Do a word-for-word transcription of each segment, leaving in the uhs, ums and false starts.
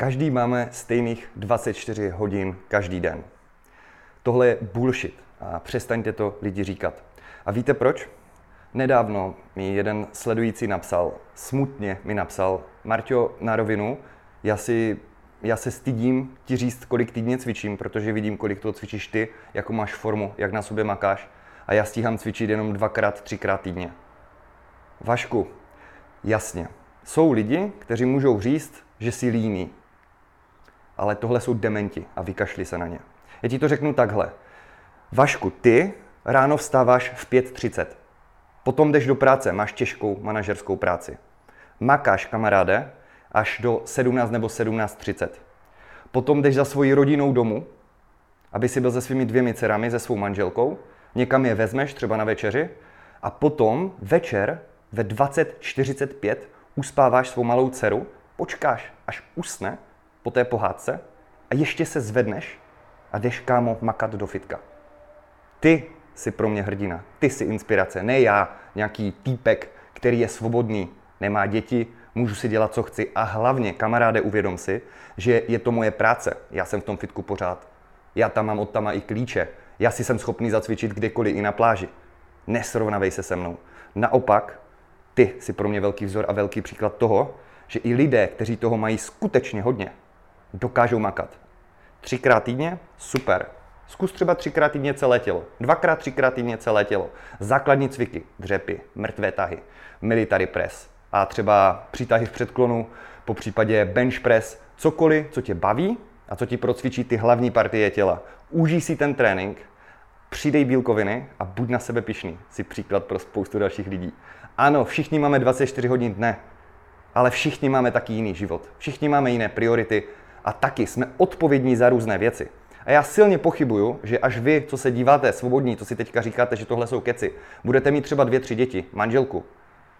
Každý máme stejných dvacet čtyři hodin každý den. Tohle je bullshit a přestaňte to lidi říkat. A víte proč? Nedávno mi jeden sledující napsal, smutně mi napsal: Marťo, na rovinu, já, si, já se stydím ti říct, kolik týdně cvičím, protože vidím, kolik toho cvičíš ty, jakou máš formu, jak na sobě makáš, a já stíhám cvičit jenom dvakrát, třikrát týdně. Vašku, jasně, jsou lidi, kteří můžou říct, že jsi líný, ale tohle jsou dementi a vykašli se na ně. Já ti to řeknu takhle. Vašku, ty ráno vstáváš v pět třicet. Potom jdeš do práce, máš těžkou manažerskou práci. Makáš, kamaráde, až do sedmnáct nebo sedmnáct třicet. Potom jdeš za svojí rodinou domů, aby si byl se svými dvěmi dcerami, se svou manželkou. Někam je vezmeš, třeba na večeři. A potom večer ve dvacet čtyřicet pět uspáváš svou malou dceru, počkáš, až usne po té pohádce a ještě se zvedneš a jdeš, kámo, makat do fitka. Ty jsi pro mě hrdina, ty jsi inspirace, ne já, nějaký týpek, který je svobodný, nemá děti, můžu si dělat, co chci, a hlavně, kamaráde, uvědom si, že je to moje práce, já jsem v tom fitku pořád, já tam mám odtama i klíče, já si jsem schopný zacvičit kdekoliv i na pláži. Nesrovnavej se se mnou. Naopak, ty jsi pro mě velký vzor a velký příklad toho, že i lidé, kteří toho mají skutečně hodně, dokážou makat. Třikrát týdně? Super. Zkus třeba třikrát týdně celé tělo. Dvakrát, třikrát týdně celé tělo. Základní cviky, dřepy, mrtvé tahy, military press a třeba přítahy v předklonu, po případě bench press, cokoliv, co tě baví a co ti procvičí ty hlavní partie těla. Užij si ten trénink, přidej bílkoviny a buď na sebe pyšný. Jsi příklad pro spoustu dalších lidí. Ano, všichni máme dvacet čtyři hodin dne, ale všichni máme taky jiný život. Všichni máme jiné priority a taky jsme odpovědní za různé věci. A já silně pochybuju, že až vy, co se díváte, svobodní, co si teďka říkáte, že tohle jsou keci, budete mít třeba dvě, tři děti, manželku.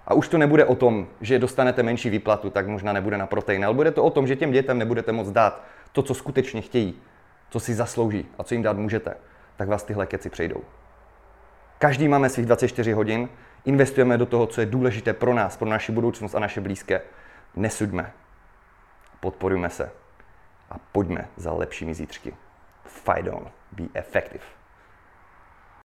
A už to nebude o tom, že dostanete menší výplatu, tak možná nebude na protein, ale bude to o tom, že těm dětem nebudete moc dát to, co skutečně chtějí, co si zaslouží a co jim dát můžete, tak vás tyhle keci přejdou. Každý máme svých dvacet čtyři hodin, investujeme do toho, co je důležité pro nás, pro naši budoucnost a naše blízké. Nesudme, podporujme se a pojďme za lepšími zítřky. Fight on, be effective.